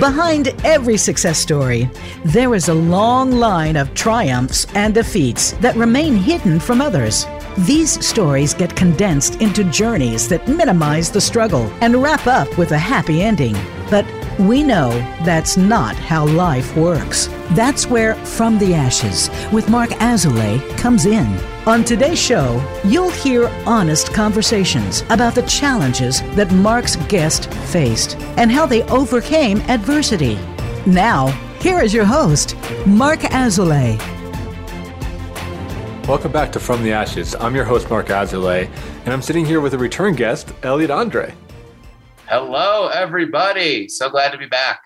Behind every success story, there is a long line of triumphs and defeats that remain hidden from others. These stories get condensed into journeys that minimize the struggle and wrap up with a happy ending. But we know that's not how life works. That's where From the Ashes with Mark Azoulay comes in. On today's show, you'll hear honest conversations about the challenges that Mark's guest faced and how they overcame adversity. Now, here is your host, Mark Azoulay. Welcome back to From the Ashes. I'm your host, Mark Azoulay, and I'm sitting here with a return guest, Elliot Andre. Hello, everybody. So glad to be back.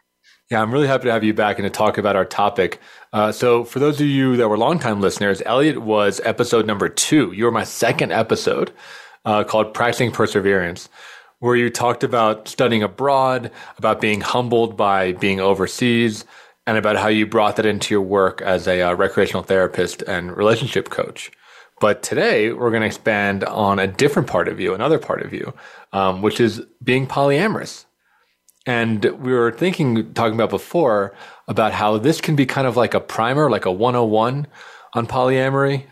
Yeah, I'm really happy to have you back and to talk about our topic. So for those of you that were longtime listeners, Elliot was episode number 2. You were my second episode called Practicing Perseverance, where you talked about studying abroad, about being humbled by being overseas, and about how you brought that into your work as a recreational therapist and relationship coach. But today, we're going to expand on a different part of you, another part of you, which is being polyamorous. And we were talking about before, about how this can be kind of like a primer, like a 101 on polyamory.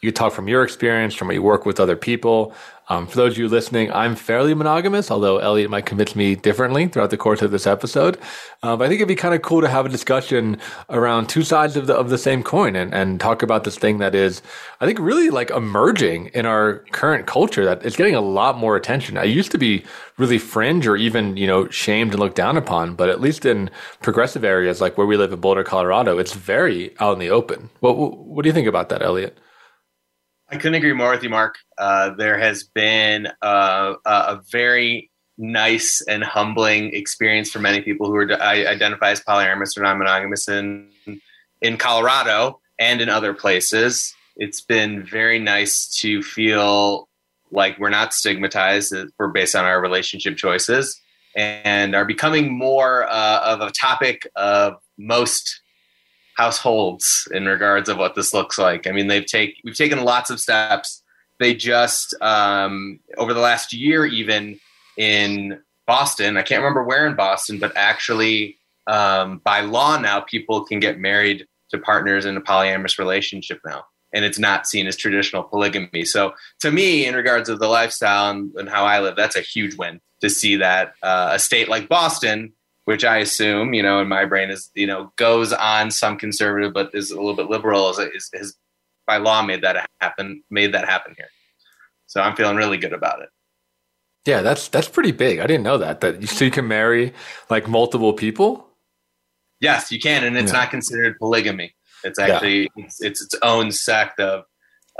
You talk from your experience, from what you work with other people. For those of you listening, I'm fairly monogamous, although Elliot might convince me differently throughout the course of this episode. But I think it'd be kind of cool to have a discussion around two sides of the same coin and talk about this thing that is, I think, really like emerging in our current culture, that it's getting a lot more attention. I used to be really fringe or even, shamed and looked down upon, but at least in progressive areas like where we live in Boulder, Colorado, it's very out in the open. What do you think about that, Elliot? I couldn't agree more with you, Mark. There has been a very nice and humbling experience for many people who identify as polyamorous or non-monogamous in Colorado and in other places. It's been very nice to feel like we're not stigmatized. We're based on our relationship choices and are becoming more of a topic of most households in regards of what this looks like. I mean, we've taken lots of steps. They just, over the last year, even in Boston, I can't remember where in Boston, but actually by law now, people can get married to partners in a polyamorous relationship now. And it's not seen as traditional polygamy. So to me, in regards of the lifestyle and how I live, that's a huge win to see that a state like Boston, which I assume, in my brain is, goes on some conservative, but is a little bit liberal, is by law made that happen here. So I'm feeling really good about it. Yeah, that's pretty big. I didn't know that so you can marry like multiple people. Yes, you can. And it's not considered polygamy. It's actually, it's its own sect of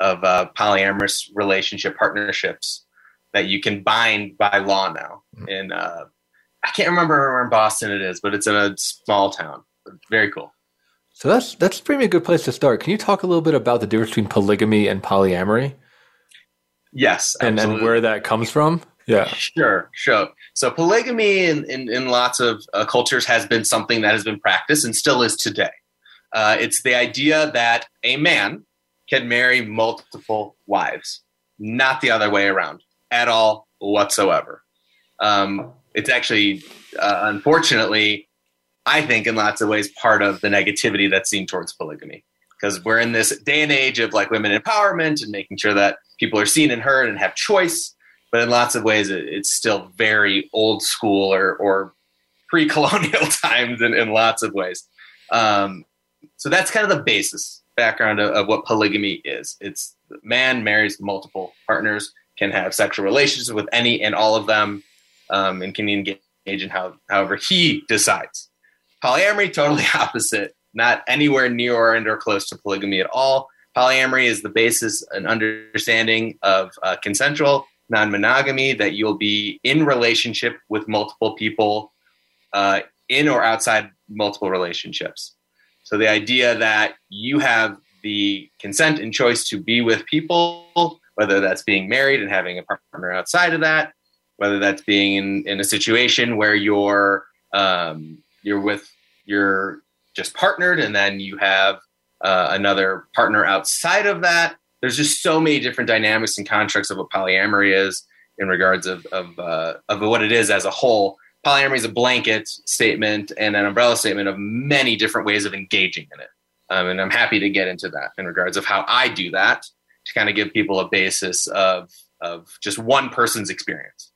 polyamorous relationship partnerships that you can bind by law now. Mm-hmm. And, I can't remember where in Boston it is, but it's in a small town. Very cool. So that's pretty a good place to start. Can you talk a little bit about the difference between polygamy and polyamory? Yes, absolutely. And where that comes from? Yeah. Sure. So polygamy in lots of cultures has been something that has been practiced and still is today. It's the idea that a man can marry multiple wives, not the other way around at all whatsoever. It's actually, unfortunately, I think in lots of ways, part of the negativity that's seen towards polygamy, because we're in this day and age of like women empowerment and making sure that people are seen and heard and have choice. But in lots of ways, it's still very old school or pre-colonial times in lots of ways. So that's kind of the basis background of what polygamy is. It's the man marries multiple partners, can have sexual relations with any and all of them. And can engage in however he decides. Polyamory, totally opposite, not anywhere near or close to polygamy at all. Polyamory is the basis and understanding of consensual non-monogamy, that you'll be in relationship with multiple people in or outside multiple relationships. So the idea that you have the consent and choice to be with people, whether that's being married and having a partner outside of that, whether that's being in a situation where you're just partnered and then you have another partner outside of that. There's just so many different dynamics and constructs of what polyamory is in regards of what it is as a whole polyamory is a blanket statement and an umbrella statement of many different ways of engaging in it. And I'm happy to get into that in regards of how I do that to kind of give people a basis of just one person's experience.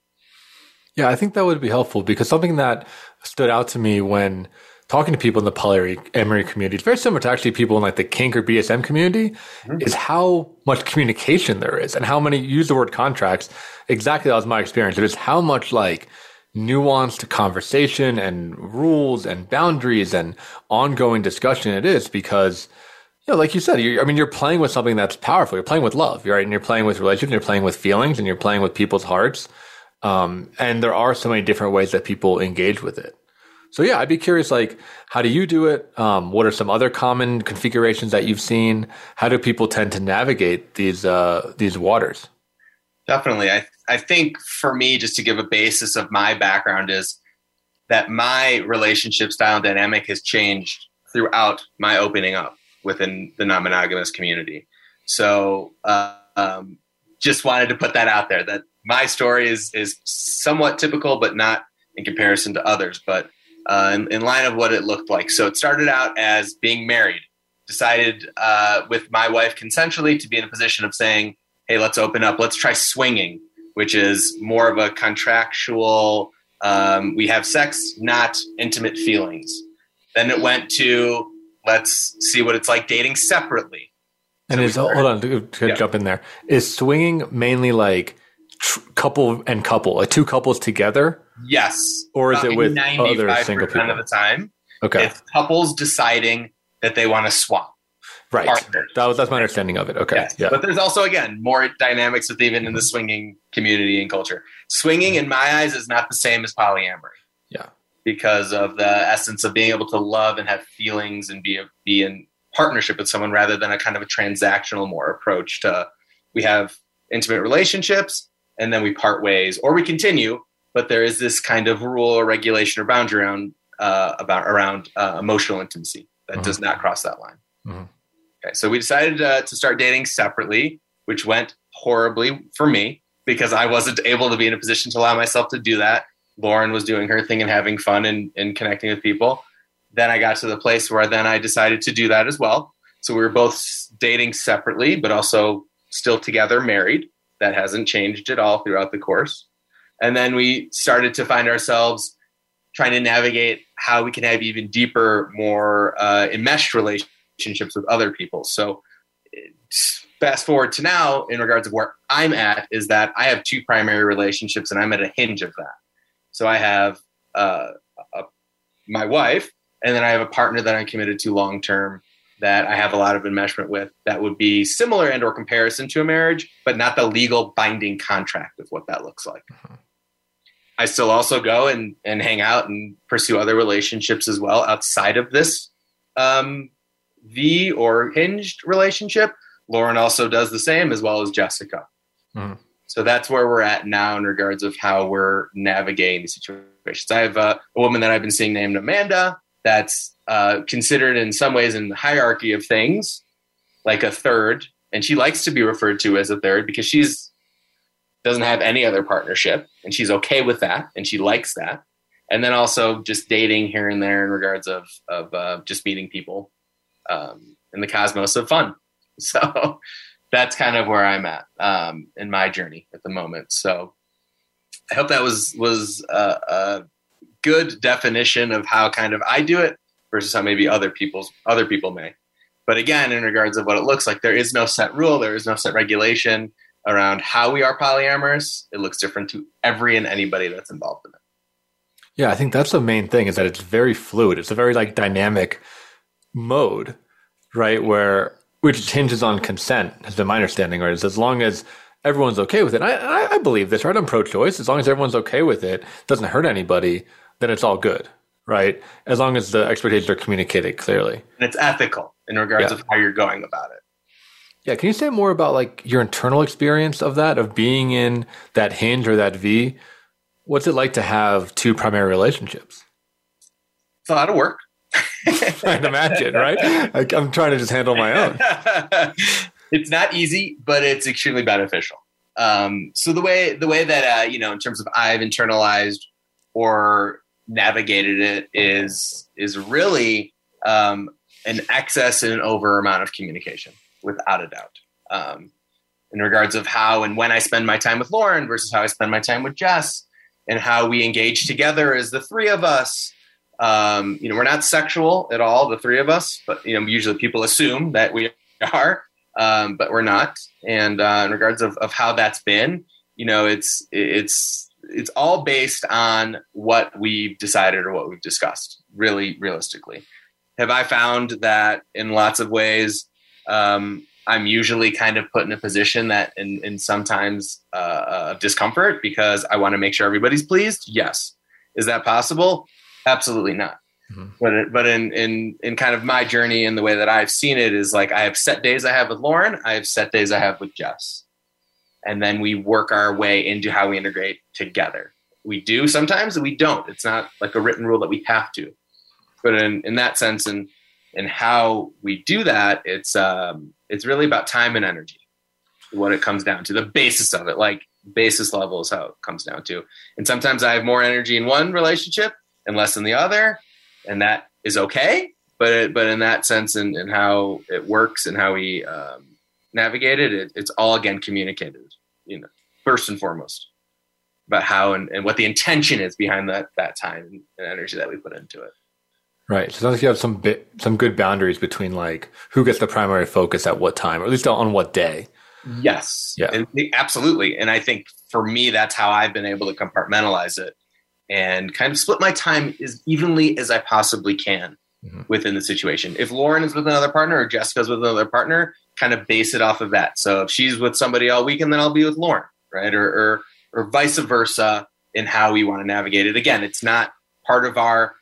Yeah, I think that would be helpful because something that stood out to me when talking to people in the polyamory community, it's very similar to actually people in like the kink or BDSM community, mm-hmm. is how much communication there is and how many, use the word contracts, exactly that was my experience. It is how much like nuanced conversation and rules and boundaries and ongoing discussion it is because, you know, like you said, you're playing with something that's powerful. You're playing with love, right? And you're playing with relationships, you're playing with feelings, and you're playing with people's hearts. And there are so many different ways that people engage with it. So yeah, I'd be curious, like, how do you do it? What are some other common configurations that you've seen? How do people tend to navigate these waters? Definitely. I think for me, just to give a basis of my background, is that my relationship style dynamic has changed throughout my opening up within the non-monogamous community. So just wanted to put that out there, that my story is somewhat typical, but not in comparison to others, but in line of what it looked like. So it started out as being married, decided with my wife consensually to be in a position of saying, hey, let's open up, let's try swinging, which is more of a contractual, we have sex, not intimate feelings. Then it went to, let's see what it's like dating separately. And jump in there. Is swinging mainly like couple and couple, like two couples together? Yes. Or is it with other single people? 95% of the time. Okay. It's couples deciding that they want to swap. Right. Partners. That's my understanding of it. Okay. Yes. Yeah. But there's also, again, more dynamics with even in the swinging community and culture. Swinging, in my eyes, is not the same as polyamory. Yeah. Because of the essence of being able to love and have feelings and be in partnership with someone rather than a kind of a transactional more approach to we have intimate relationships and then we part ways or we continue, but there is this kind of rule or regulation or boundary around emotional intimacy that mm-hmm. does not cross that line. Mm-hmm. Okay, so we decided to start dating separately, which went horribly for me because I wasn't able to be in a position to allow myself to do that. Lauren was doing her thing and having fun and connecting with people. Then I got to the place where then I decided to do that as well. So we were both dating separately, but also still together, married. That hasn't changed at all throughout the course. And then we started to find ourselves trying to navigate how we can have even deeper, more enmeshed relationships with other people. So fast forward to now in regards of where I'm at is that I have two primary relationships and I'm at a hinge of that. So I have my wife, and then I have a partner that I'm committed to long-term that I have a lot of enmeshment with that would be similar and or comparison to a marriage, but not the legal binding contract of what that looks like. Mm-hmm. I still also go and hang out and pursue other relationships as well outside of this V or hinged relationship. Lauren also does the same, as well as Jessica. Mm-hmm. So that's where we're at now in regards of how we're navigating the situations. I have a woman that I've been seeing named Amanda that's considered in some ways in the hierarchy of things like a third. And she likes to be referred to as a third because she's doesn't have any other partnership and she's okay with that. And she likes that. And then also just dating here and there in regards of just meeting people in the cosmos of fun. So that's kind of where I'm at in my journey at the moment. So I hope that was a good definition of how kind of I do it versus how maybe other people may. But again, in regards of what it looks like, there is no set rule. There is no set regulation around how we are polyamorous. It looks different to every and anybody that's involved in it. Yeah, I think that's the main thing is that it's very fluid. It's a very like dynamic mode, right? Which hinges on consent, has been my understanding, right? It's as long as everyone's okay with it. I believe this, right? I'm pro-choice. As long as everyone's okay with it, doesn't hurt anybody, then it's all good, right? As long as the expectations are communicated clearly. And it's ethical in regards of how you're going about it. Yeah. Can you say more about like your internal experience of that, of being in that hinge or that V? What's it like to have two primary relationships? It's a lot of work. I'd imagine, right? I'm trying to just handle my own. It's not easy, but it's extremely beneficial. So the way that in terms of I've internalized or navigated it is really an excess and an over amount of communication, without a doubt. In regards of how and when I spend my time with Lauren versus how I spend my time with Jess, and how we engage together as the three of us. We're not sexual at all, the three of us, but usually people assume that we are, but we're not. And in regards of how that's been, it's all based on what we've decided or what we've discussed. Really, realistically, have I found that in lots of ways, I'm usually kind of put in a position that in sometimes of discomfort because I want to make sure everybody's pleased. Yes. Is that possible? Absolutely not. Mm-hmm. But in kind of my journey and the way that I've seen it is like, I have set days I have with Lauren. I have set days I have with Jess. And then we work our way into how we integrate together. We do sometimes and we don't. It's not like a written rule that we have to, but in that sense and how we do that, it's really about time and energy, what it comes down to, the basis of it, like basis level is how it comes down to. And sometimes I have more energy in one relationship and less in the other, and that is okay. But in that sense and how it works and how we navigate it, it's all, again, communicated, first and foremost, about how and what the intention is behind that time and energy that we put into it. Right. So it sounds like you have some good boundaries between like who gets the primary focus at what time, or at least on what day. Yes. Yeah. And absolutely. And I think for me, that's how I've been able to compartmentalize it and kind of split my time as evenly as I possibly can within the situation. If Lauren is with another partner or Jessica's with another partner, kind of base it off of that. So if she's with somebody all weekend, then I'll be with Lauren, right? Or vice versa in how we want to navigate it. Again, it's not part of our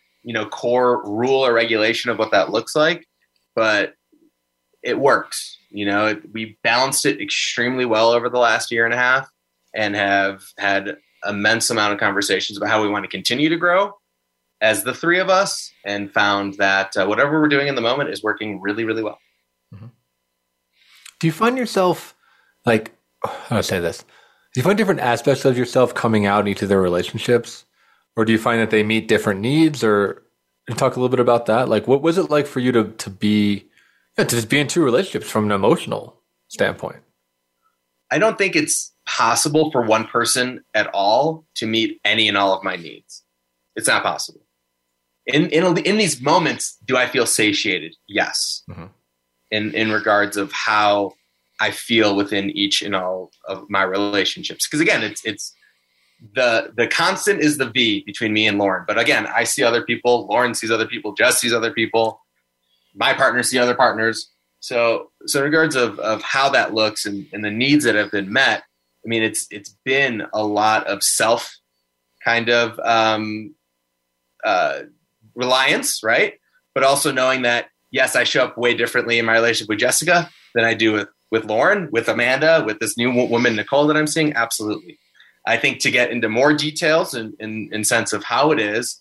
core rule or regulation of what that looks like, but it works. We balanced it extremely well over the last year and a half and have had immense amount of conversations about how we want to continue to grow as the three of us, and found that whatever we're doing in the moment is working really, really well. Mm-hmm. Do you find yourself do you find different aspects of yourself coming out in each of their relationships? Or do you find that they meet different needs? Or talk a little bit about that. Like, what was it like for you to just be in two relationships from an emotional standpoint? I don't think it's possible for one person at all to meet any and all of my needs. It's not possible. In these moments, do I feel satiated? Yes. Mm-hmm. In regards of how I feel within each and all of my relationships, because again, it's. The constant is the V between me and Lauren. But again, I see other people. Lauren sees other people. Jess sees other people. My partners see other partners. So in regards of how that looks and the needs that have been met, I mean, it's been a lot of self kind of reliance, right? But also knowing that, yes, I show up way differently in my relationship with Jessica than I do with Lauren, with Amanda, with this new woman, Nicole, that I'm seeing. Absolutely. I think to get into more details in sense of how it is,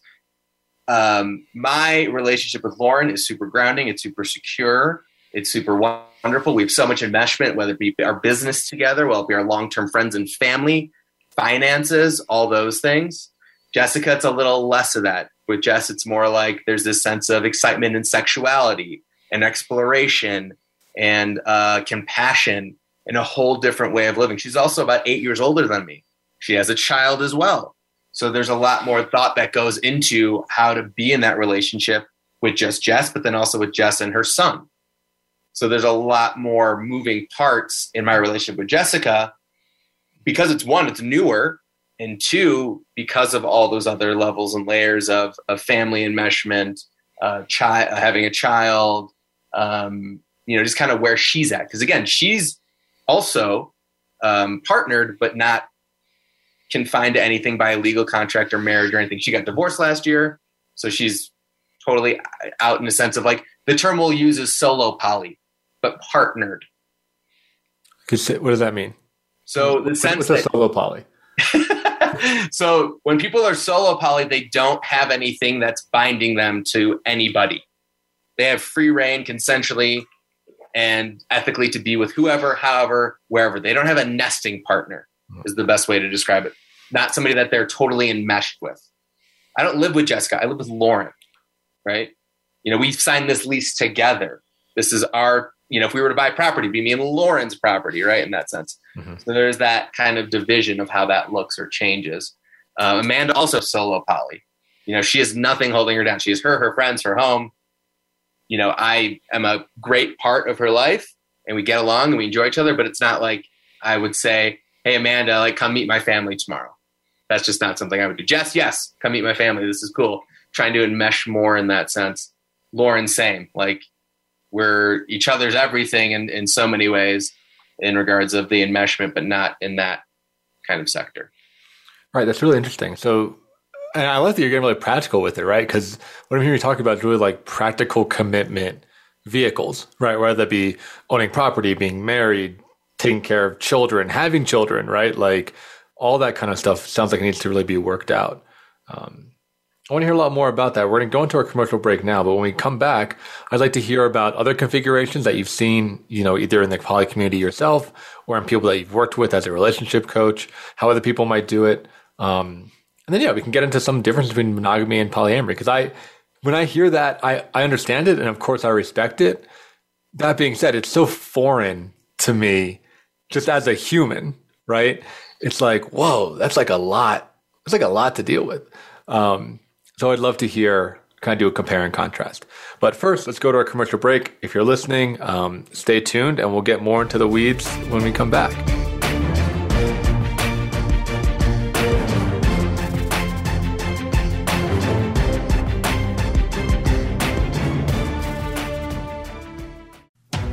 my relationship with Lauren is super grounding. It's super secure. It's super wonderful. We have so much enmeshment, whether it be our business together, whether it be our long-term friends and family, finances, all those things. Jessica, it's a little less of that. With Jess, it's more like there's this sense of excitement and sexuality and exploration and compassion and a whole different way of living. She's also about 8 years older than me. She has a child as well. So there's a lot more thought that goes into how to be in that relationship with just Jess, but then also with Jess and her son. So there's a lot more moving parts in my relationship with Jessica because it's one, it's newer, and two, because of all those other levels and layers of family enmeshment, having a child, just kind of where she's at. Because again, she's also partnered, but not confined to anything by a legal contract or marriage or anything. She got divorced last year. So she's totally out in the sense of like the term we'll use is solo poly, but partnered. What does that mean? So the sense of solo poly. So when people are solo poly, they don't have anything that's binding them to anybody. They have free reign consensually and ethically to be with whoever, however, wherever. They don't have a nesting partner. Is the best way to describe it. Not somebody that they're totally enmeshed with. I don't live with Jessica. I live with Lauren, right? You know, we've signed this lease together. This is our, you know, if we were to buy property, it'd be me and Lauren's property, right? In that sense. Mm-hmm. So there's that kind of division of how that looks or changes. Amanda also solo poly. You know, she has nothing holding her down. She has her, her friends, her home. You know, I am a great part of her life and we get along and we enjoy each other, but it's not like I would say, hey, Amanda, like come meet my family tomorrow. That's just not something I would do. Jess, yes, come meet my family. This is cool. Trying to enmesh more in that sense. Lauren, same. Like we're each other's everything in so many ways in regards of the enmeshment, but not in that kind of sector. All right. That's really interesting. So, and I love that you're getting really practical with it, right? Because what I'm hearing you talking about is really like practical commitment vehicles, right? Whether that be owning property, being married, taking care of children, having children, right? Like all that kind of stuff sounds like it needs to really be worked out. I want to hear a lot more about that. We're going to go into our commercial break now, but when we come back, I'd like to hear about other configurations that you've seen, you know, either in the poly community yourself or in people that you've worked with as a relationship coach, how other people might do it. And then, yeah, we can get into some difference between monogamy and polyamory. Because when I hear that, I understand it. And of course, I respect it. That being said, it's so foreign to me just as a human, right? It's like, whoa, that's like a lot. It's like a lot to deal with. So I'd love to hear, kind of do a compare and contrast. But first, let's go to our commercial break. If you're listening, stay tuned and we'll get more into the weeds when we come back.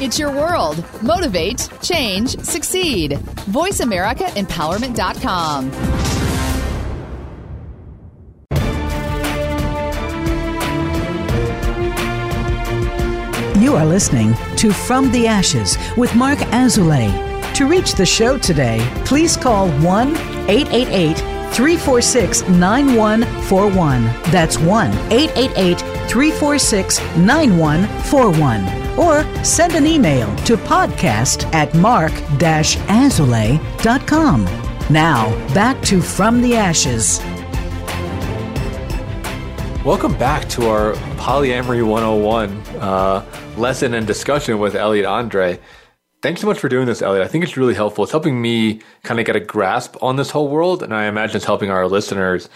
It's your world. Motivate, change, succeed. VoiceAmericaEmpowerment.com. You are listening to From the Ashes with Mark Azoulay. To reach the show today, please call 1-888-346-9141. That's 1-888-346-9141. Or send an email to podcast@mark-azoulay.com. Now, back to From the Ashes. Welcome back to our Polyamory 101 lesson and discussion with Elliot Andre. Thanks so much for doing this, Elliot. I think it's really helpful. It's helping me kind of get a grasp on this whole world, and I imagine it's helping our listeners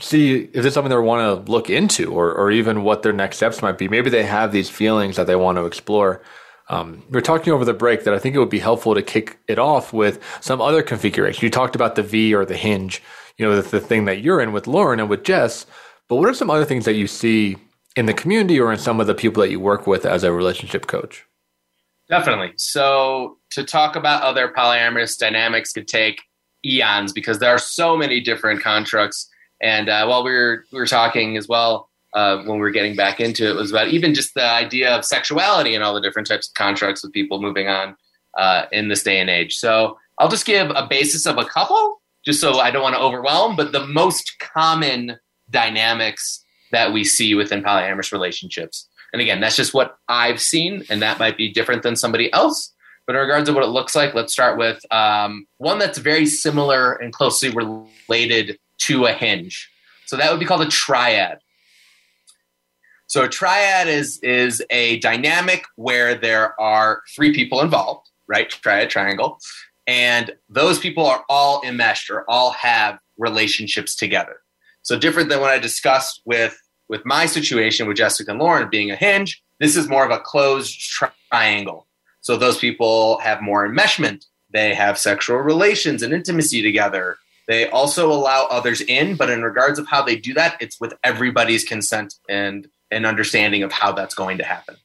see if there's something they want to look into or even what their next steps might be. Maybe they have these feelings that they want to explore. We were talking over the break that I think it would be helpful to kick it off with some other configuration. You talked about the V or the hinge, you know, the thing that you're in with Lauren and with Jess. But what are some other things that you see in the community or in some of the people that you work with as a relationship coach? Definitely. So to talk about other polyamorous dynamics could take eons because there are so many different constructs. And while we were talking as well, when we were getting back into it, was about even just the idea of sexuality and all the different types of contracts with people moving on in this day and age. So I'll just give a basis of a couple, just so I don't want to overwhelm, but the most common dynamics that we see within polyamorous relationships. And again, that's just what I've seen, and that might be different than somebody else. But in regards to what it looks like, let's start with one that's very similar and closely related to a hinge. So that would be called a triad. So a triad is a dynamic where there are three people involved, right? Triad, triangle. And those people are all enmeshed or all have relationships together. So different than what I discussed with my situation with Jessica and Lauren being a hinge, this is more of a closed triangle. So those people have more enmeshment. They have sexual relations and intimacy together. They also allow others in, but in regards of how they do that, it's with everybody's consent and an understanding of how that's going to happen.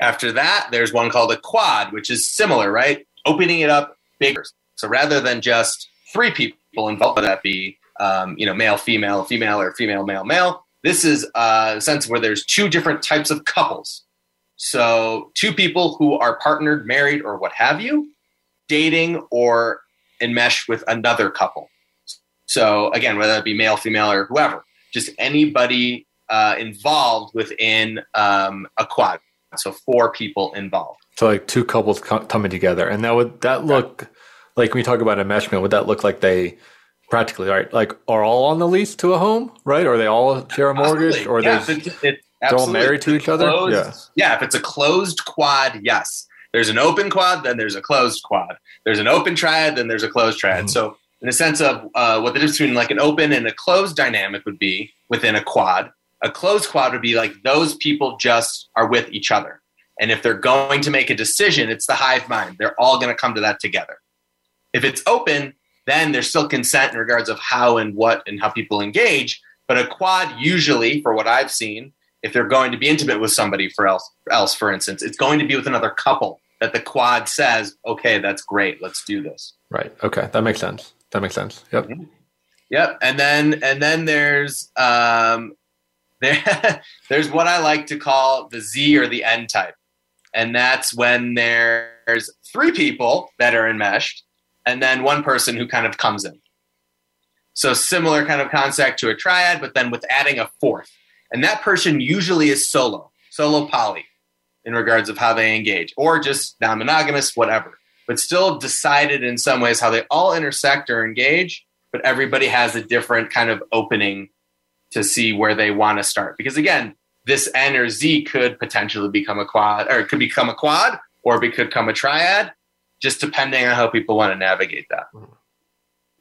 After that, there's one called a quad, which is similar, right? Opening it up bigger. So rather than just three people involved, whether that be male, female, or female, male, male, this is a sense where there's two different types of couples. So two people who are partnered, married, or what have you, dating or enmeshed with another couple. So again, whether it be male, female, or whoever, just anybody involved within a quad. So four people involved. So like two couples coming together. And that look like, when we talk about enmeshment, would that look like they practically, right? Like are all on the lease to a home, right? Or they all share a mortgage, or they're all married to each other? Yeah, if it's a closed quad, yes. There's an open quad, then there's a closed quad. There's an open triad, then there's a closed triad. Mm-hmm. So in the sense of what the difference between like an open and a closed dynamic would be within a quad, a closed quad would be like those people just are with each other. And if they're going to make a decision, it's the hive mind. They're all going to come to that together. If it's open, then there's still consent in regards of how and what and how people engage. But a quad usually, for what I've seen, if they're going to be intimate with somebody else, for instance, it's going to be with another couple that the quad says, okay, that's great. Let's do this. Right. Okay. That makes sense. Yep. Mm-hmm. Yep. And then there's, there's what I like to call the Z or the N type. And that's when there's three people that are enmeshed and then one person who kind of comes in. So similar kind of concept to a triad, but then with adding a fourth. And that person usually is solo poly in regards of how they engage, or just non-monogamous, whatever, but still decided in some ways how they all intersect or engage, but everybody has a different kind of opening to see where they want to start. Because again, this N or Z could potentially become a quad, or it could become a quad, or it could become a triad, just depending on how people want to navigate that.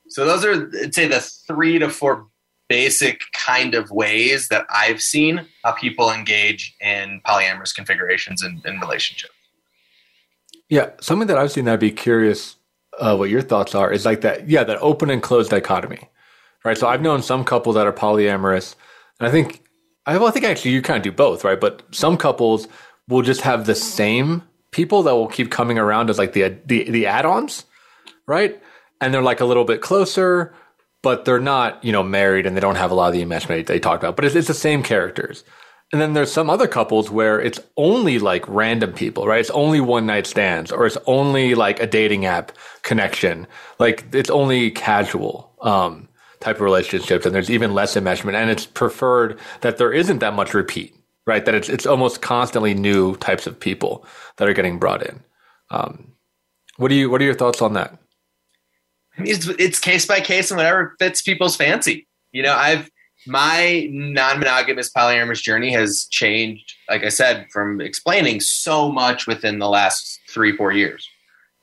So those are, I'd say, the 3 to 4 basic kind of ways that I've seen how people engage in polyamorous configurations in relationships. Yeah. Something that I've seen that I'd be curious what your thoughts are is like that open and closed dichotomy. Right, so I've known some couples that are polyamorous, and I think actually you kind of do both, right? But some couples will just have the same people that will keep coming around as like the add-ons, right? And they're like a little bit closer, but they're not, married, and they don't have a lot of the enmeshment they talked about. But it's the same characters. And then there's some other couples where it's only like random people, right? It's only one night stands, or it's only like a dating app connection, like it's only casual. Type of relationships, and there's even less enmeshment, and it's preferred that there isn't that much repeat, right? That it's almost constantly new types of people that are getting brought in. What are your thoughts on that? I mean, it's case by case and whatever fits people's fancy. My non-monogamous polyamorous journey has changed, like I said, from explaining so much within the last 3-4 years.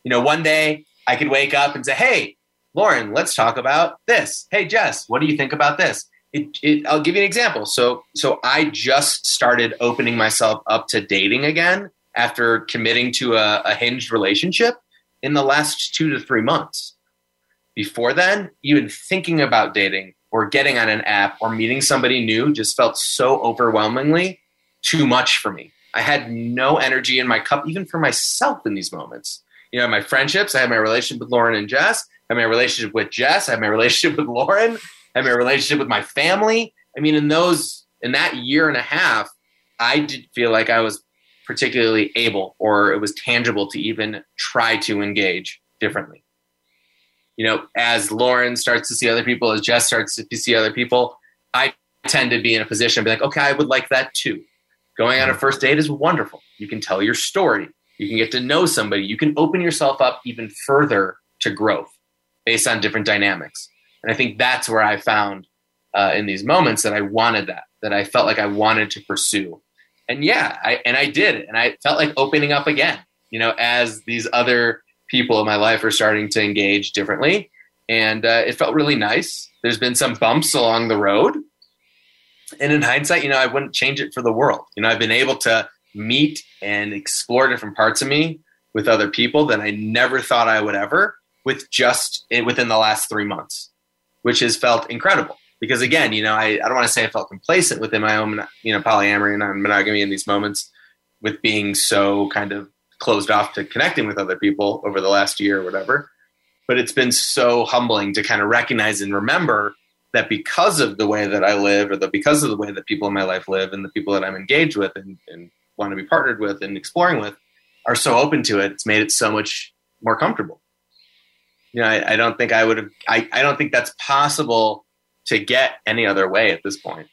One day I could wake up and say, hey, Lauren, let's talk about this. Hey, Jess, what do you think about this? I'll give you an example. So I just started opening myself up to dating again after committing to a hinged relationship in the last 2 to 3 months. Before then, even thinking about dating or getting on an app or meeting somebody new just felt so overwhelmingly too much for me. I had no energy in my cup, even for myself in these moments. My friendships, I had my relationship with Lauren and Jess, I had my relationship with Jess, I had my relationship with Lauren, I had my relationship with my family. In that year and a half, I didn't feel like I was particularly able, or it was tangible to even try to engage differently. As Lauren starts to see other people, as Jess starts to see other people, I tend to be in a position to be like, okay, I would like that too. Going on a first date is wonderful. You can tell your story. You can get to know somebody. You can open yourself up even further to growth based on different dynamics. And I think that's where I found in these moments that I wanted that I felt like I wanted to pursue. And yeah, I did. And I felt like opening up again, you know, as these other people in my life are starting to engage differently. And it felt really nice. There's been some bumps along the road. And in hindsight, you know, I wouldn't change it for the world. You know, I've been able to meet and explore different parts of me with other people that I never thought I would ever with just within the last 3 months, which has felt incredible. Because again, you know, I don't want to say I felt complacent within my own, you know, polyamory and non-monogamy in these moments with being so kind of closed off to connecting with other people over the last year or whatever. But it's been so humbling to kind of recognize and remember that because of the way that I live, or because of the way that people in my life live and the people that I'm engaged with and want to be partnered with and exploring with are so open to it, it's made it so much more comfortable. You know, I don't think I would have, I don't think that's possible to get any other way at this point.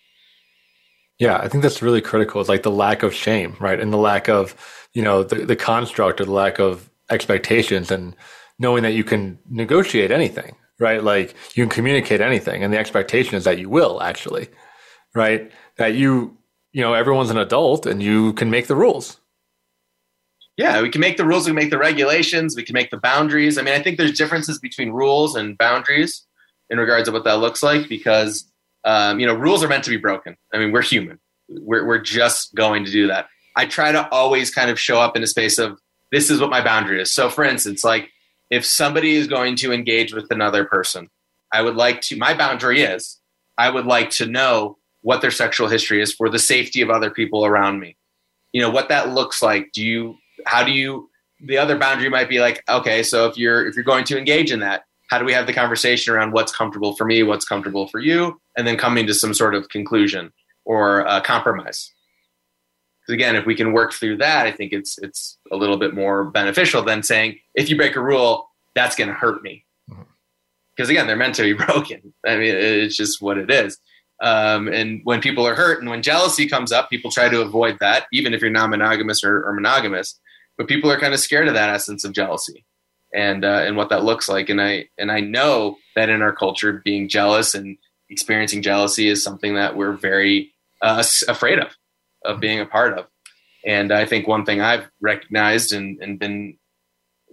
Yeah, I think that's really critical. It's like the lack of shame, right? And the lack of, you know, the construct or the lack of expectations and knowing that you can negotiate anything, right? Like you can communicate anything. And the expectation is that you will actually, right? That you know, everyone's an adult and you can make the rules. Yeah, we can make the rules. We can make the regulations. We can make the boundaries. I mean, I think there's differences between rules and boundaries in regards to what that looks like, because, you know, rules are meant to be broken. I mean, we're human. We're just going to do that. I try to always kind of show up in a space of, this is what my boundary is. So for instance, like if somebody is going to engage with another person, my boundary is, I would like to know what their sexual history is for the safety of other people around me. You know, what that looks like. The other boundary might be like, okay, so if you're going to engage in that, how do we have the conversation around what's comfortable for me, what's comfortable for you, and then coming to some sort of conclusion or compromise? Because again, if we can work through that, I think it's a little bit more beneficial than saying, if you break a rule, that's going to hurt me. Because again, they're meant to be broken. I mean, it's just what it is. And when people are hurt and when jealousy comes up, people try to avoid that, even if you're non-monogamous or monogamous. But people are kind of scared of that essence of jealousy. And what that looks like. And I know that in our culture, being jealous and experiencing jealousy is something that we're very afraid of being a part of. And I think one thing I've recognized and been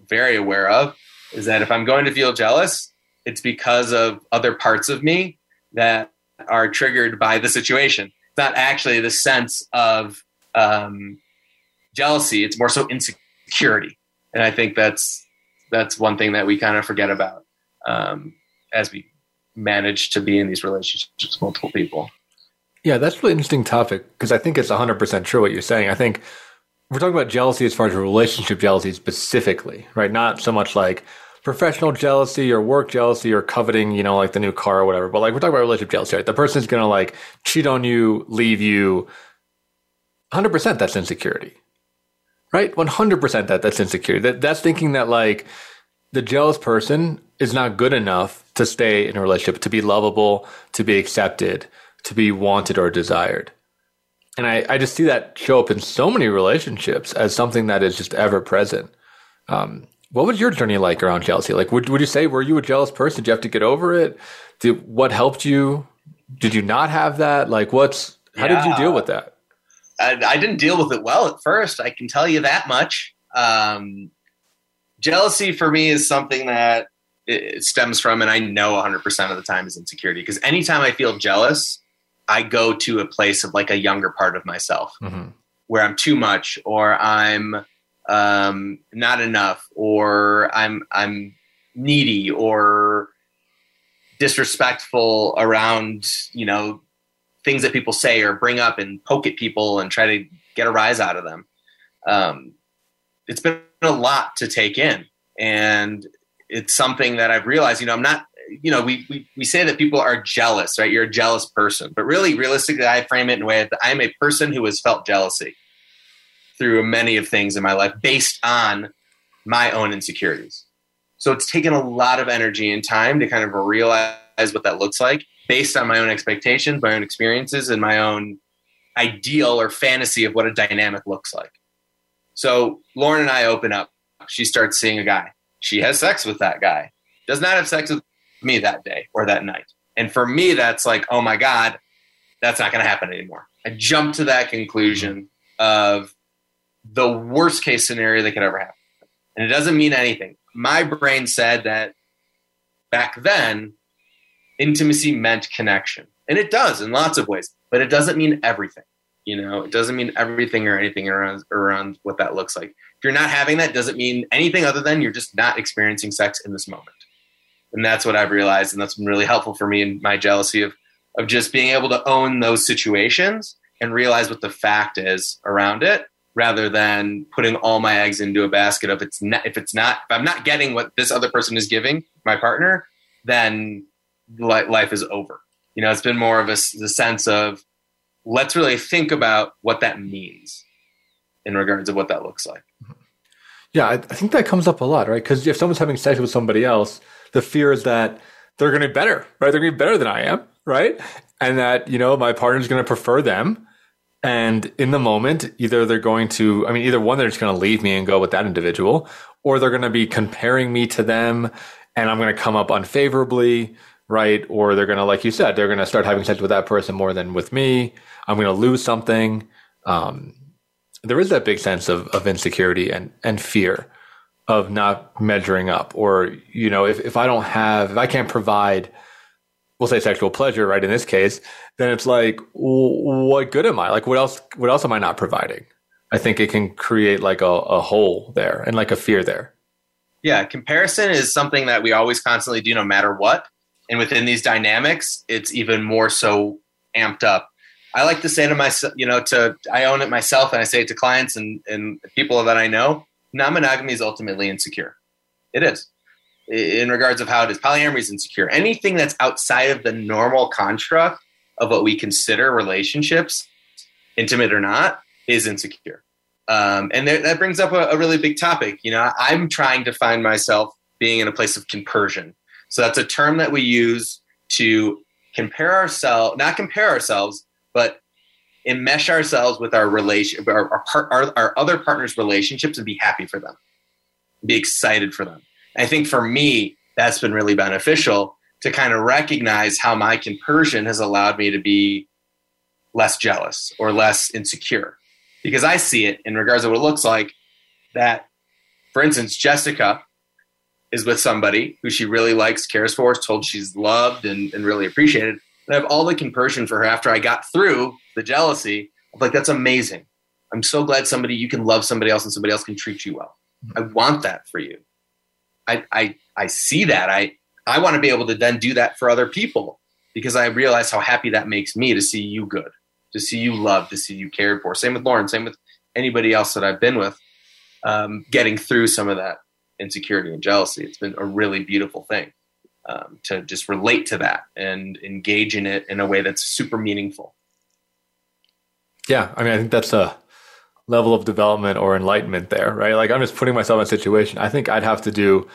very aware of is that if I'm going to feel jealous, it's because of other parts of me that are triggered by the situation. It's not actually the sense of jealousy. It's more so insecurity. And I think that's one thing that we kind of forget about as we manage to be in these relationships with multiple people. Yeah, that's a really interesting topic because I think it's 100% true what you're saying. I think we're talking about jealousy as far as relationship jealousy specifically, right? Not so much like professional jealousy or work jealousy or coveting, you know, like the new car or whatever. But like we're talking about relationship jealousy, right? The person's going to like cheat on you, leave you. 100% that's insecurity. Right? 100% that's insecure. That's thinking that like the jealous person is not good enough to stay in a relationship, to be lovable, to be accepted, to be wanted or desired. And I just see that show up in so many relationships as something that is just ever present. What was your journey like around jealousy? Like, would you say, were you a jealous person? Did you have to get over it? What helped you? Did you not have that? Like, how did you deal with that? I didn't deal with it well at first. I can tell you that much. Jealousy for me is something that it stems from, and I know 100% of the time is insecurity. Because anytime I feel jealous, I go to a place of like a younger part of myself where I'm too much, or I'm not enough, or I'm needy or disrespectful around, you know, things that people say or bring up and poke at people and try to get a rise out of them. It's been a lot to take in. And it's something that I've realized, you know, I'm not, you know, we say that people are jealous, right? You're a jealous person, but really realistically, I frame it in a way that I'm a person who has felt jealousy through many of things in my life based on my own insecurities. So it's taken a lot of energy and time to kind of realize what that looks like, based on my own expectations, my own experiences, and my own ideal or fantasy of what a dynamic looks like. So Lauren and I open up. She starts seeing a guy. She has sex with that guy. Does not have sex with me that day or that night. And for me, that's like, oh my God, that's not going to happen anymore. I jumped to that conclusion of the worst case scenario that could ever happen. And it doesn't mean anything. My brain said that back then, intimacy meant connection. And it does in lots of ways, but it doesn't mean everything. You know, it doesn't mean everything or anything around what that looks like. If you're not having that, doesn't mean anything other than you're just not experiencing sex in this moment. And that's what I've realized. And that's been really helpful for me in my jealousy of just being able to own those situations and realize what the fact is around it, rather than putting all my eggs into a basket of if I'm not getting what this other person is giving my partner, then life is over. You know, it's been more of the sense of, let's really think about what that means in regards of what that looks like. Yeah, I think that comes up a lot, right? Because if someone's having sex with somebody else, the fear is that they're going to be better, right? They're going to be better than I am, right? And that, you know, my partner's going to prefer them. And in the moment, either one, they're just going to leave me and go with that individual, or they're going to be comparing me to them and I'm going to come up unfavorably, right? Or they're going to, like you said, they're going to start having sex with that person more than with me. I'm going to lose something. There is that big sense of insecurity and fear of not measuring up, or, you know, if I can't provide, we'll say, sexual pleasure, right, in this case, then it's like, what good am I? Like, what else am I not providing? I think it can create like a hole there and like a fear there. Yeah. Comparison is something that we always constantly do no matter what. And within these dynamics, it's even more so amped up. I like to say to myself, you know, I own it myself, and I say it to clients and people that I know, non-monogamy is ultimately insecure. It is. In regards of how it is, polyamory is insecure. Anything that's outside of the normal construct of what we consider relationships, intimate or not, is insecure. And that brings up a really big topic. You know, I'm trying to find myself being in a place of compersion. So that's a term that we use to not compare ourselves, but enmesh ourselves with our other partners' relationships and be happy for them, be excited for them. I think for me, that's been really beneficial to kind of recognize how my compersion has allowed me to be less jealous or less insecure, because I see it in regards to what it looks like that, for instance, Jessica is with somebody who she really likes, cares for, is told she's loved and really appreciated. And I have all the compersion for her after I got through the jealousy. I'm like, that's amazing. I'm so glad you can love somebody else and somebody else can treat you well. I want that for you. I see that. I want to be able to then do that for other people, because I realize how happy that makes me to see you good, to see you loved, to see you cared for. Same with Lauren, same with anybody else that I've been with, getting through some of that insecurity and jealousy. It's been a really beautiful thing. To just relate to that and engage in it in a way that's super meaningful. Yeah. I mean, I think that's a level of development or enlightenment there, right? Like, I'm just putting myself in a situation. I think I'd have to do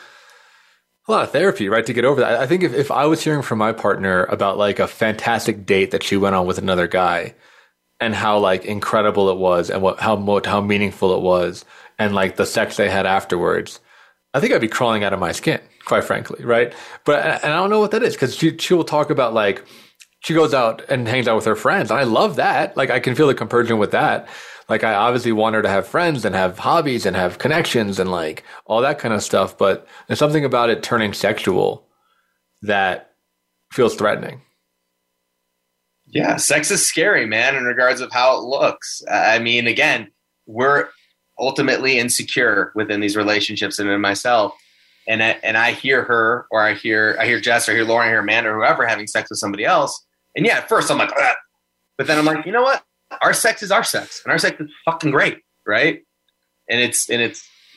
a lot of therapy, right, to get over that. I think if I was hearing from my partner about like a fantastic date that she went on with another guy and how like incredible it was and how meaningful it was and like the sex they had afterwards, I think I'd be crawling out of my skin, quite frankly, right? But I don't know what that is, because she will talk about, like, she goes out and hangs out with her friends. And I love that. Like, I can feel the compersion with that. Like, I obviously want her to have friends and have hobbies and have connections and, like, all that kind of stuff. But there's something about it turning sexual that feels threatening. Yeah, sex is scary, man, in regards of how it looks. I mean, again, we're ultimately insecure within these relationships and in myself. And I hear her, or I hear Jess, or I hear Lauren, I hear Amanda, or whoever having sex with somebody else. And yeah, at first I'm like, ugh. But then I'm like, you know what? Our sex is our sex, and our sex is fucking great, right? And it's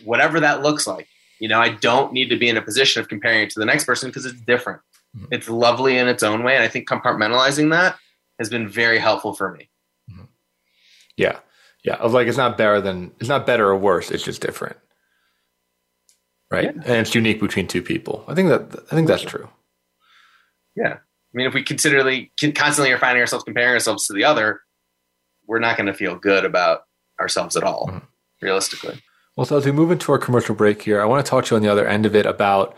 whatever that looks like. You know, I don't need to be in a position of comparing it to the next person, because it's different. Mm-hmm. It's lovely in its own way. And I think compartmentalizing that has been very helpful for me. Mm-hmm. Yeah. Yeah. I was like, it's not better or worse. It's just different. Right. Yeah. And it's unique between two people. I think that's true. Yeah. I mean, if we constantly are finding ourselves comparing ourselves to the other, we're not going to feel good about ourselves at all. Mm-hmm. realistically. Well, so as we move into our commercial break here, I want to talk to you on the other end of it about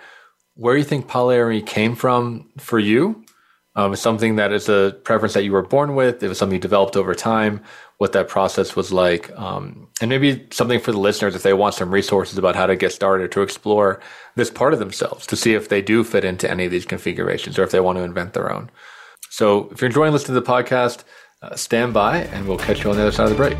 where you think polyamory came from for you. It's something that is a preference that you were born with. It was something you developed over time, what that process was like. And maybe something for the listeners, if they want some resources about how to get started to explore this part of themselves, to see if they do fit into any of these configurations or if they want to invent their own. So if you're enjoying listening to the podcast, stand by and we'll catch you on the other side of the break.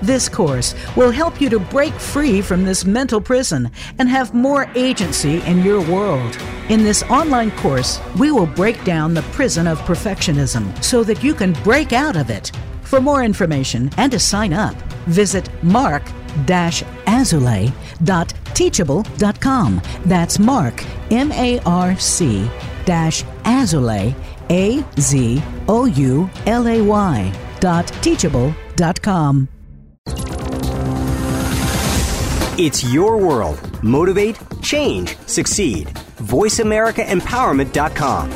This course will help you to break free from this mental prison and have more agency in your world. In this online course, we will break down the prison of perfectionism so that you can break out of it. For more information and to sign up, visit mark-azoulay.teachable.com. That's Mark, M-A-R-C, Azoulay, A-Z-O-U-L-A-Y.teachable.com. It's your world. Motivate, change, succeed. VoiceAmericaEmpowerment.com.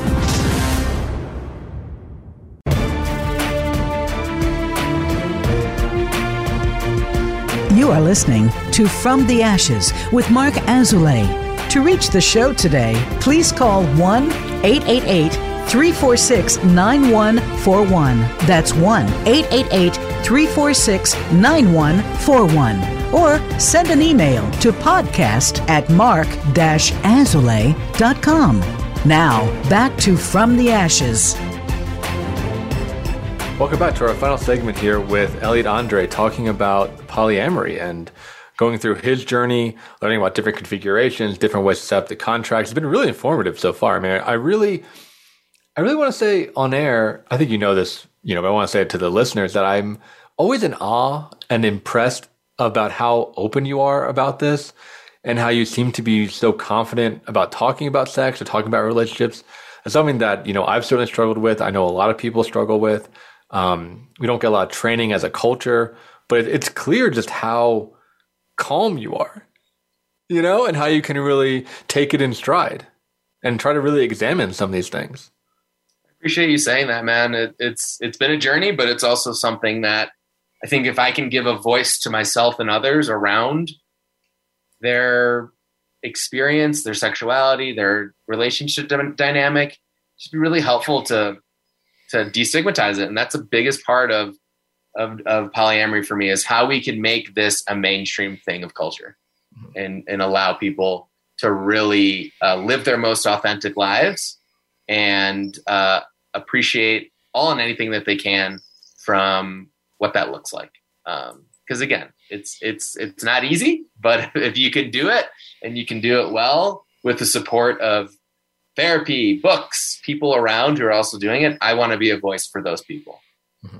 You are listening to From the Ashes with Mark Azoulay. To reach the show today, please call 1-888-346-9141. That's 1-888-346-9141. Or send an email to podcast@mark-azoulay.com. Now, back to From the Ashes. Welcome back to our final segment here with Elliot Andre talking about polyamory and going through his journey, learning about different configurations, different ways to set up the contracts. It's been really informative so far. I mean, I really want to say on air, I think you know this, but I want to say it to the listeners that I'm always in awe and impressed about how open you are about this and how you seem to be so confident about talking about sex or talking about relationships. It's something that, I've certainly struggled with. I know a lot of people struggle with. We don't get a lot of training as a culture, but it's clear just how calm you are, and how you can really take it in stride and try to really examine some of these things. I appreciate you saying that, man. It's been a journey, but it's also something that I think if I can give a voice to myself and others around their experience, their sexuality, their relationship dynamic, just be really helpful to destigmatize it. And that's the biggest part of polyamory for me, is how we can make this a mainstream thing of culture and allow people to really live their most authentic lives and appreciate all and anything that they can from what that looks like. Because again, it's not easy, but if you can do it and you can do it well with the support of therapy, books, people around who are also doing it, I want to be a voice for those people. Mm-hmm.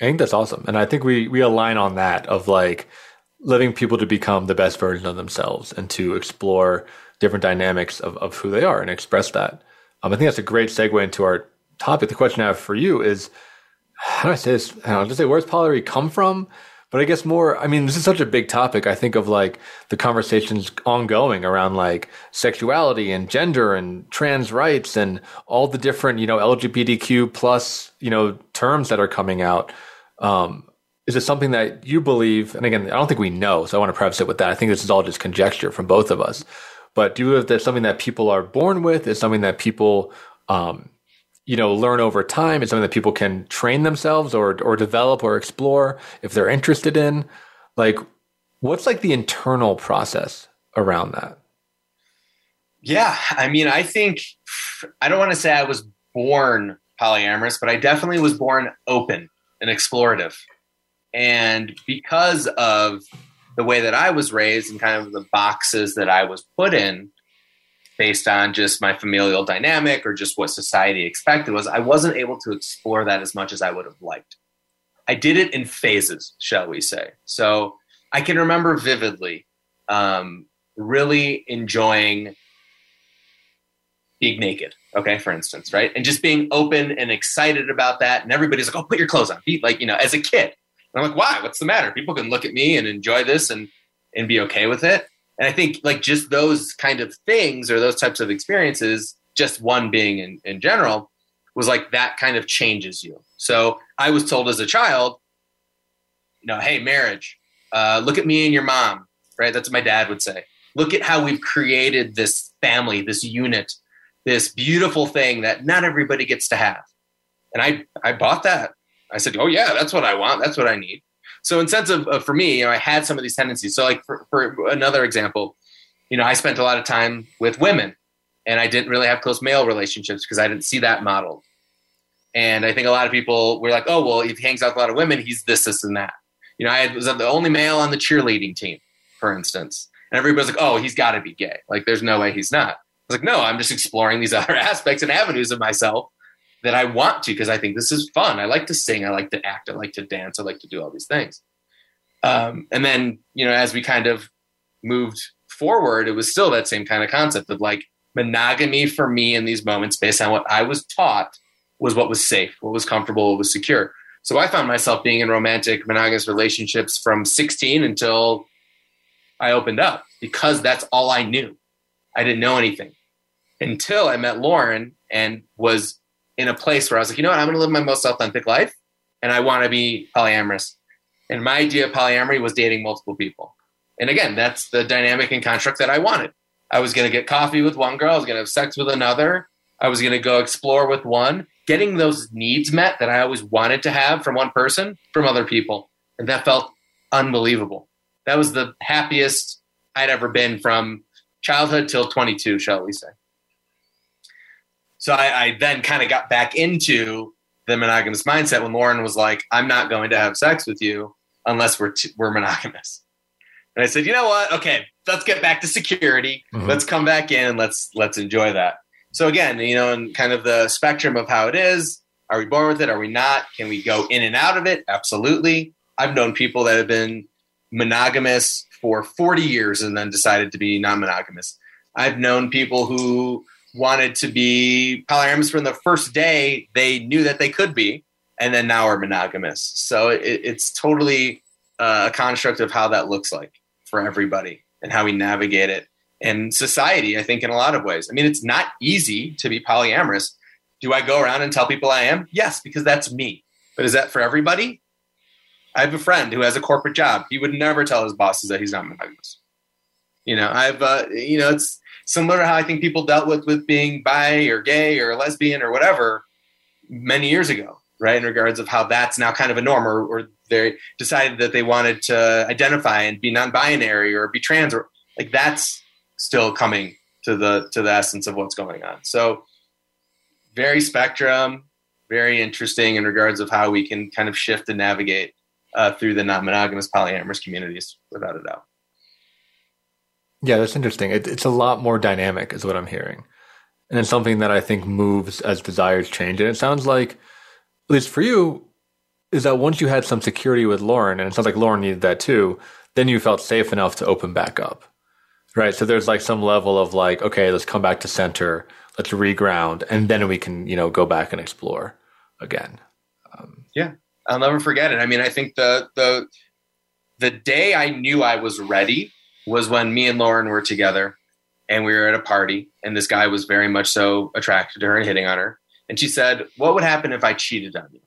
I think that's awesome. And I think we align on that of like letting people to become the best version of themselves and to explore different dynamics of who they are and express that. I think that's a great segue into our topic. The question I have for you is, how do I say this? I'll just say, where's polyamory come from? But I guess more, I mean, this is such a big topic. I think of like the conversations ongoing around like sexuality and gender and trans rights and all the different, LGBTQ plus, terms that are coming out. Is it something that you believe? And again, I don't think we know. So I want to preface it with that. I think this is all just conjecture from both of us. But do you believe that's something that people are born with? Is something that people, learn over time? It's something that people can train themselves or develop or explore if they're interested in. Like, What's like the internal process around that? Yeah. I mean, I think, I don't want to say I was born polyamorous, but I definitely was born open and explorative. And because of the way that I was raised and kind of the boxes that I was put in based on just my familial dynamic or just what society expected, was I wasn't able to explore that as much as I would have liked. I did it in phases, shall we say. So I can remember vividly really enjoying being naked, okay, for instance, right? And just being open and excited about that. And everybody's like, oh, put your clothes on. Like, you know, as a kid. And I'm like, why? What's the matter? People can look at me and enjoy this and be okay with it. And I think like just those kind of things or those types of experiences, just one being in general, was like that kind of changes you. So I was told as a child, you know, hey, marriage, look at me and your mom, right? That's what my dad would say. Look at how we've created this family, this unit, this beautiful thing that not everybody gets to have. And I bought that. I said, oh, yeah, that's what I want. That's what I need. So in sense of for me, you know, I had some of these tendencies. So like for another example, you know, I spent a lot of time with women and I didn't really have close male relationships because I didn't see that modeled. And I think a lot of people were like, oh, well, if he hangs out with a lot of women, he's this, this, and that. You know, I was the only male on the cheerleading team, for instance. And everybody's like, oh, he's got to be gay. Like, there's no way he's not. I was like, no, I'm just exploring these other aspects and avenues of myself that I want to, because I think this is fun. I like to sing. I like to act. I like to dance. I like to do all these things. And then, you know, as we kind of moved forward, it was still that same kind of concept of like monogamy for me in these moments based on what I was taught was what was safe, what was comfortable, what was secure. So I found myself being in romantic monogamous relationships from 16 until I opened up because that's all I knew. I didn't know anything until I met Lauren and was in a place where I was like, you know what, I'm going to live my most authentic life and I want to be polyamorous. And my idea of polyamory was dating multiple people. And again, that's the dynamic and construct that I wanted. I was going to get coffee with one girl. I was going to have sex with another. I was going to go explore with one, getting those needs met that I always wanted to have from one person, from other people. And that felt unbelievable. That was the happiest I'd ever been from childhood till 22, shall we say. So I then kind of got back into the monogamous mindset when Lauren was like, I'm not going to have sex with you unless we're monogamous. And I said, you know what? Okay, let's get back to security. Mm-hmm. Let's come back in and let's enjoy that. So again, you know, in kind of the spectrum of how it is, are we born with it? Are we not? Can we go in and out of it? Absolutely. I've known people that have been monogamous for 40 years and then decided to be non-monogamous. I've known people who wanted to be polyamorous from the first day they knew that they could be, and then now are monogamous. So it's totally a construct of how that looks like for everybody and how we navigate it. And society, I think, in a lot of ways. I mean, it's not easy to be polyamorous. Do I go around and tell people I am? Yes, because that's me. But is that for everybody? I have a friend who has a corporate job. He would never tell his bosses that he's not monogamous. You know, I've, you know, it's similar to how I think people dealt with being bi or gay or lesbian or whatever many years ago, right? In regards of how that's now kind of a norm, or they decided that they wanted to identify and be non-binary or be trans, or like that's still coming to the essence of what's going on. So very spectrum, very interesting in regards of how we can kind of shift and navigate through the non-monogamous polyamorous communities, without a doubt. Yeah, that's interesting. It's a lot more dynamic is what I'm hearing. And it's something that I think moves as desires change. And it sounds like, at least for you, is that once you had some security with Lauren, and it sounds like Lauren needed that too, then you felt safe enough to open back up, right? So there's like some level of like, okay, let's come back to center, let's reground, and then we can, you know, go back and explore again. Yeah, I'll never forget it. I mean, I think the day I knew I was ready was when me and Lauren were together and we were at a party and this guy was very much so attracted to her and hitting on her. And she said, what would happen if I cheated on you?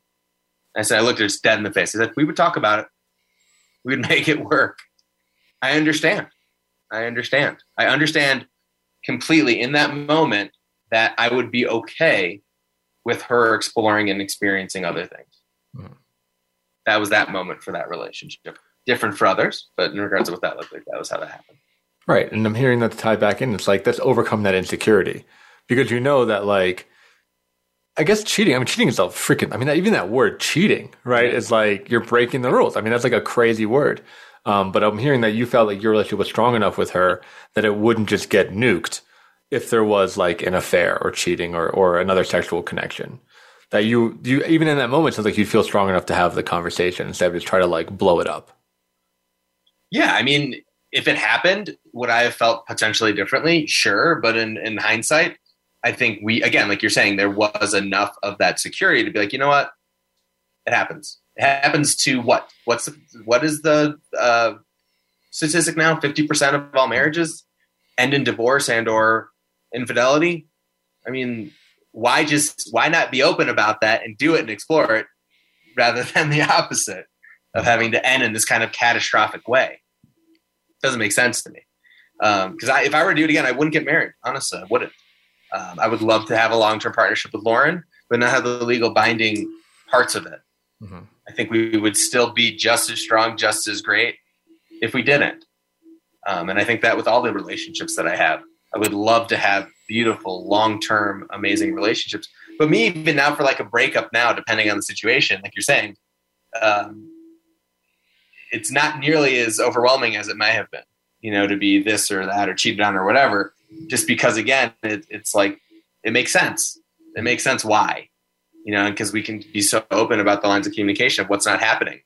I said, I looked at her dead in the face. I said, we would talk about it. We would make it work. I understand. I understand completely in that moment that I would be okay with her exploring and experiencing other things. Mm-hmm. That was that moment for that relationship. different for others, but in regards to what that looked like, that was how that happened. Right. And I'm hearing that to tie back in. It's like, let's overcome that insecurity, because you know that, like, I guess cheating, I mean, cheating is a freaking, I mean, even that word cheating, right? It's like you're breaking the rules. I mean, that's like a crazy word. But I'm hearing that you felt like your relationship was strong enough with her that it wouldn't just get nuked if there was like an affair or cheating or another sexual connection. That you even in that moment, sounds like you feel strong enough to have the conversation instead of just try to like blow it up. Yeah, I mean, if it happened, would I have felt potentially differently? Sure, but in hindsight, I think we, again, like you're saying, there was enough of that security to be like, you know what, it happens. It happens to what? What is the statistic now? 50% of all marriages end in divorce and or infidelity. I mean, why not be open about that and do it and explore it rather than the opposite of having to end in this kind of catastrophic way? Doesn't make sense to me. Because if I were to do it again, I wouldn't get married. Honestly, I wouldn't. I would love to have a long-term partnership with Lauren, but not have the legal binding parts of it. Mm-hmm. I think we would still be just as strong, just as great if we didn't. And I think that with all the relationships that I have, I would love to have beautiful, long-term, amazing relationships. But me, even now for like a breakup now, depending on the situation, like you're saying, it's not nearly as overwhelming as it might have been, you know, to be this or that or cheated on or whatever, just because, again, it's like, it makes sense. It makes sense why, you know, because we can be so open about the lines of communication of what's not happening.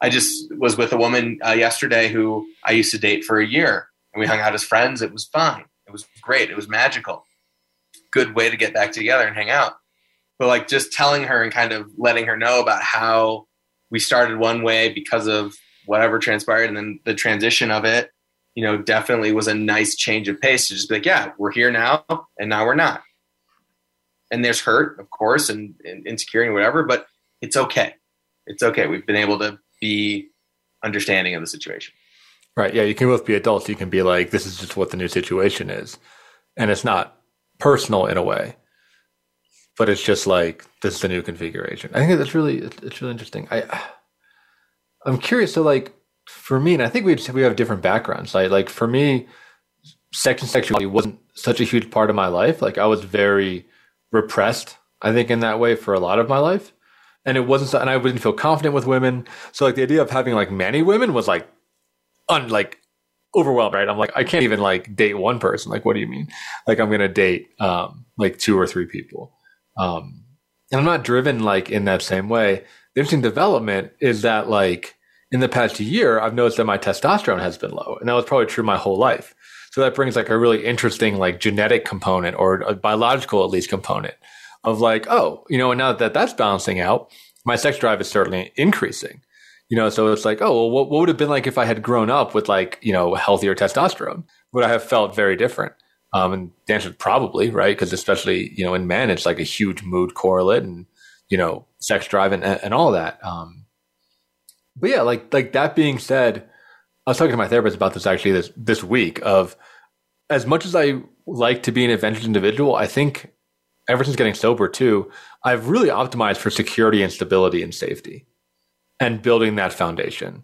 I just was with a woman yesterday who I used to date for a year, and we hung out as friends. It was fine. It was great. It was magical. Good way to get back together and hang out. But like just telling her and kind of letting her know about how we started one way because of whatever transpired, and then the transition of it, you know, definitely was a nice change of pace to just be like, yeah, we're here now and now we're not. And there's hurt, of course, and insecurity and whatever, but it's okay. It's okay. We've been able to be understanding of the situation. Right. Yeah. You can both be adults. You can be like, this is just what the new situation is. And it's not personal in a way, but it's just like, this is the new configuration. I think that's really, it's really interesting. I'm curious. So like, for me, and I think we have different backgrounds. Like for me, sex and sexuality wasn't such a huge part of my life. Like I was very repressed, I think, in that way for a lot of my life, and it wasn't. And I didn't feel confident with women. So like the idea of having like many women was like, overwhelmed. Right? I'm like, I can't even like date one person. Like, what do you mean? Like I'm gonna date like two or three people, and I'm not driven like in that same way. The interesting development is that like, in the past year, I've noticed that my testosterone has been low, and that was probably true my whole life. So that brings like a really interesting like genetic component, or a biological at least component of like, oh, you know, and now that that's balancing out, my sex drive is certainly increasing, you know. So it's like, oh, well, what would it have been like if I had grown up with like, you know, healthier testosterone? Would I have felt very different? And the answer is probably, right? Because especially, you know, in men, it's like a huge mood correlate and, you know, sex drive and all that. But yeah, like that being said, I was talking to my therapist about this actually this week, of as much as I like to be an adventurous individual, I think ever since getting sober too, I've really optimized for security and stability and safety and building that foundation,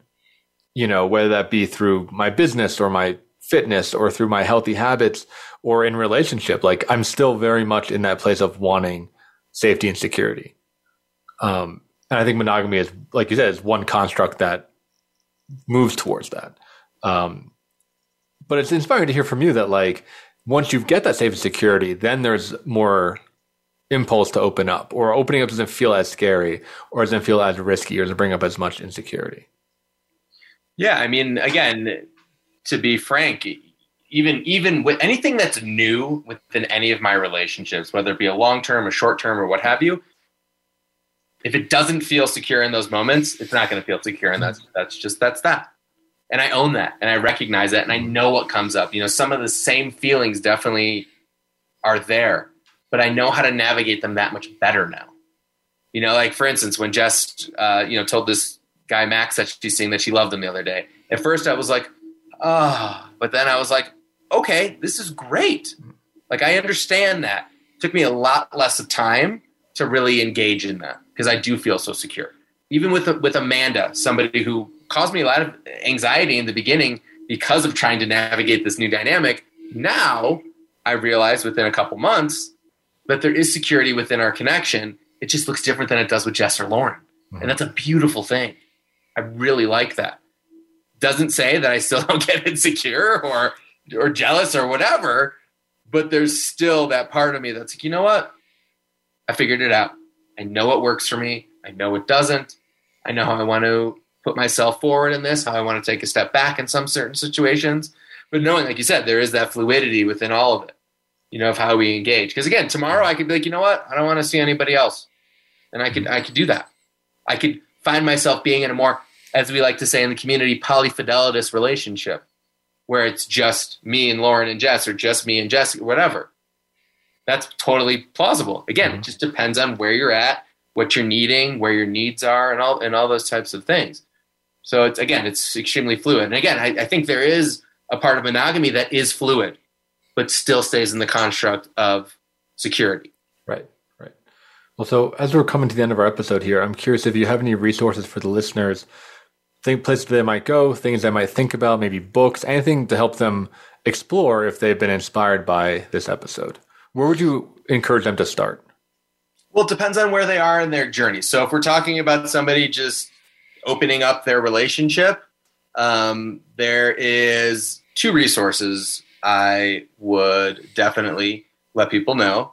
you know, whether that be through my business or my fitness or through my healthy habits or in relationship. Like I'm still very much in that place of wanting safety and security. And I think monogamy is, like you said, is one construct that moves towards that. But it's inspiring to hear from you that, like, once you get that safety and security, then there's more impulse to open up, or opening up doesn't feel as scary, or doesn't feel as risky, or doesn't bring up as much insecurity. Yeah, I mean, again, to be frank, even with anything that's new within any of my relationships, whether it be a long-term, a short-term, or what have you, if it doesn't feel secure in those moments, it's not going to feel secure. And that's that. And I own that, and I recognize that, and I know what comes up. You know, some of the same feelings definitely are there, but I know how to navigate them that much better now. You know, like for instance, when Jess, you know, told this guy, Max, that she's seeing that she loved him the other day. At first I was like, oh, but then I was like, okay, this is great. Like, I understand that. It took me a lot less of time to really engage in that, because I do feel so secure. Even with Amanda, somebody who caused me a lot of anxiety in the beginning because of trying to navigate this new dynamic. Now I realized within a couple months that there is security within our connection. It just looks different than it does with Jess or Lauren. Mm-hmm. And that's a beautiful thing. I really like that. Doesn't say that I still don't get insecure or jealous or whatever, but there's still that part of me that's like, you know what? I figured it out. I know what works for me. I know what doesn't. I know how I want to put myself forward in this, how I want to take a step back in some certain situations. But knowing, like you said, there is that fluidity within all of it, you know, of how we engage. Because again, tomorrow I could be like, you know what? I don't want to see anybody else. And I could do that. I could find myself being in a more, as we like to say in the community, polyfidelitous relationship, where it's just me and Lauren and Jess, or just me and Jessica, whatever. That's totally plausible. Again, it just depends on where you're at, what you're needing, where your needs are, and all those types of things. So it's extremely fluid. And again, I think there is a part of monogamy that is fluid, but still stays in the construct of security. Right. Well, so as we're coming to the end of our episode here, I'm curious if you have any resources for the listeners, places they might go, things they might think about, maybe books, anything to help them explore if they've been inspired by this episode. Where would you encourage them to start? Well, it depends on where they are in their journey. So if we're talking about somebody just opening up their relationship, there is 2 resources I would definitely let people know.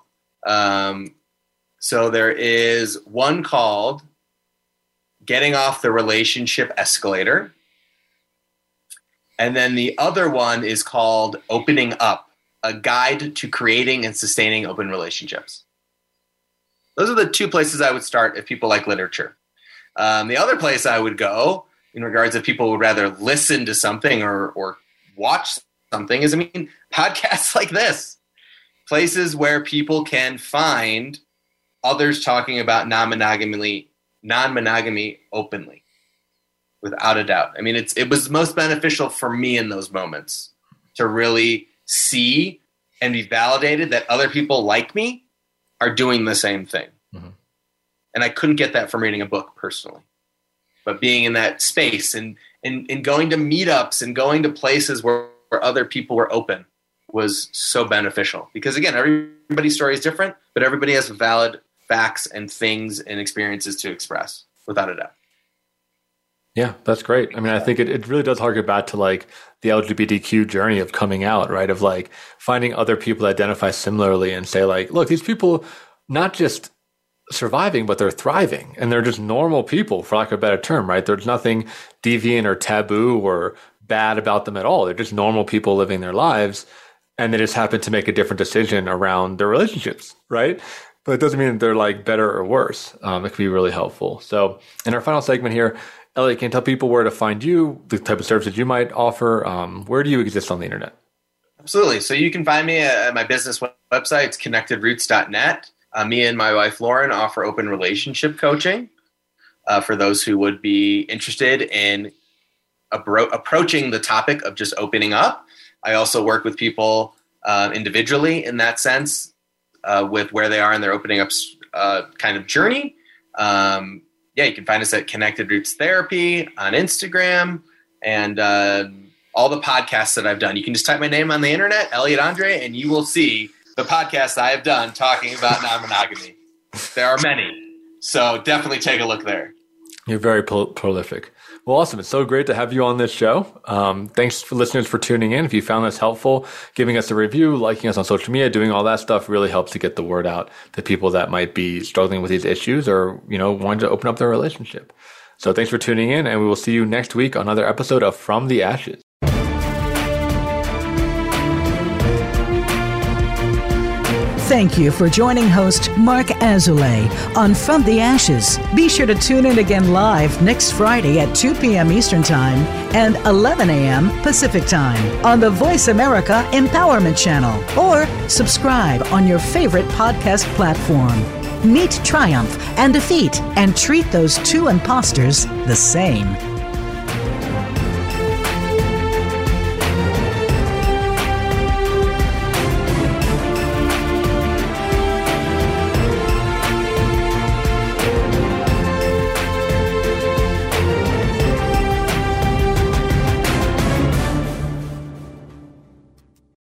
So there is one called Getting Off the Relationship Escalator. And then the other one is called Opening Up, a guide to creating and sustaining open relationships. Those are the 2 places I would start if people like literature. The other place I would go in regards if people would rather listen to something or watch something is, podcasts like this. Places where people can find others talking about non-monogamy openly, without a doubt. It was most beneficial for me in those moments to really see and be validated that other people like me are doing the same thing. Mm-hmm. And I couldn't get that from reading a book personally. But being in that space and going to meetups and going to places where other people were open was so beneficial. Because again, everybody's story is different, but everybody has valid facts and things and experiences to express, without a doubt. Yeah, that's great. I think it really does harken back to like the LGBTQ journey of coming out, right? Of like finding other people that identify similarly and say like, look, these people not just surviving, but they're thriving and they're just normal people, for lack of a better term, right? There's nothing deviant or taboo or bad about them at all. They're just normal people living their lives and they just happen to make a different decision around their relationships, right? But it doesn't mean that they're like better or worse. It could be really helpful. So in our final segment here, Elliot, can you tell people where to find you, the type of services you might offer? Where do you exist on the internet? Absolutely. So you can find me at my business website. It's connectedroots.net. Me and my wife, Lauren, offer open relationship coaching for those who would be interested in approaching the topic of just opening up. I also work with people individually in that sense, with where they are in their opening up kind of journey. You can find us at Connected Roots Therapy on Instagram and all the podcasts that I've done. You can just type my name on the internet, Elliot Andre, and you will see the podcasts I have done talking about non-monogamy. There are many, so definitely take a look there. You're very prolific. Well, awesome. It's so great to have you on this show. Thanks for listeners for tuning in. If you found this helpful, giving us a review, liking us on social media, doing all that stuff really helps to get the word out to people that might be struggling with these issues or, wanting to open up their relationship. So thanks for tuning in, and we will see you next week on another episode of From the Ashes. Thank you for joining host Mark Azoulay on From the Ashes. Be sure to tune in again live next Friday at 2 p.m. Eastern Time and 11 a.m. Pacific Time on the Voice America Empowerment Channel, or subscribe on your favorite podcast platform. Meet triumph and defeat, and treat those 2 imposters the same.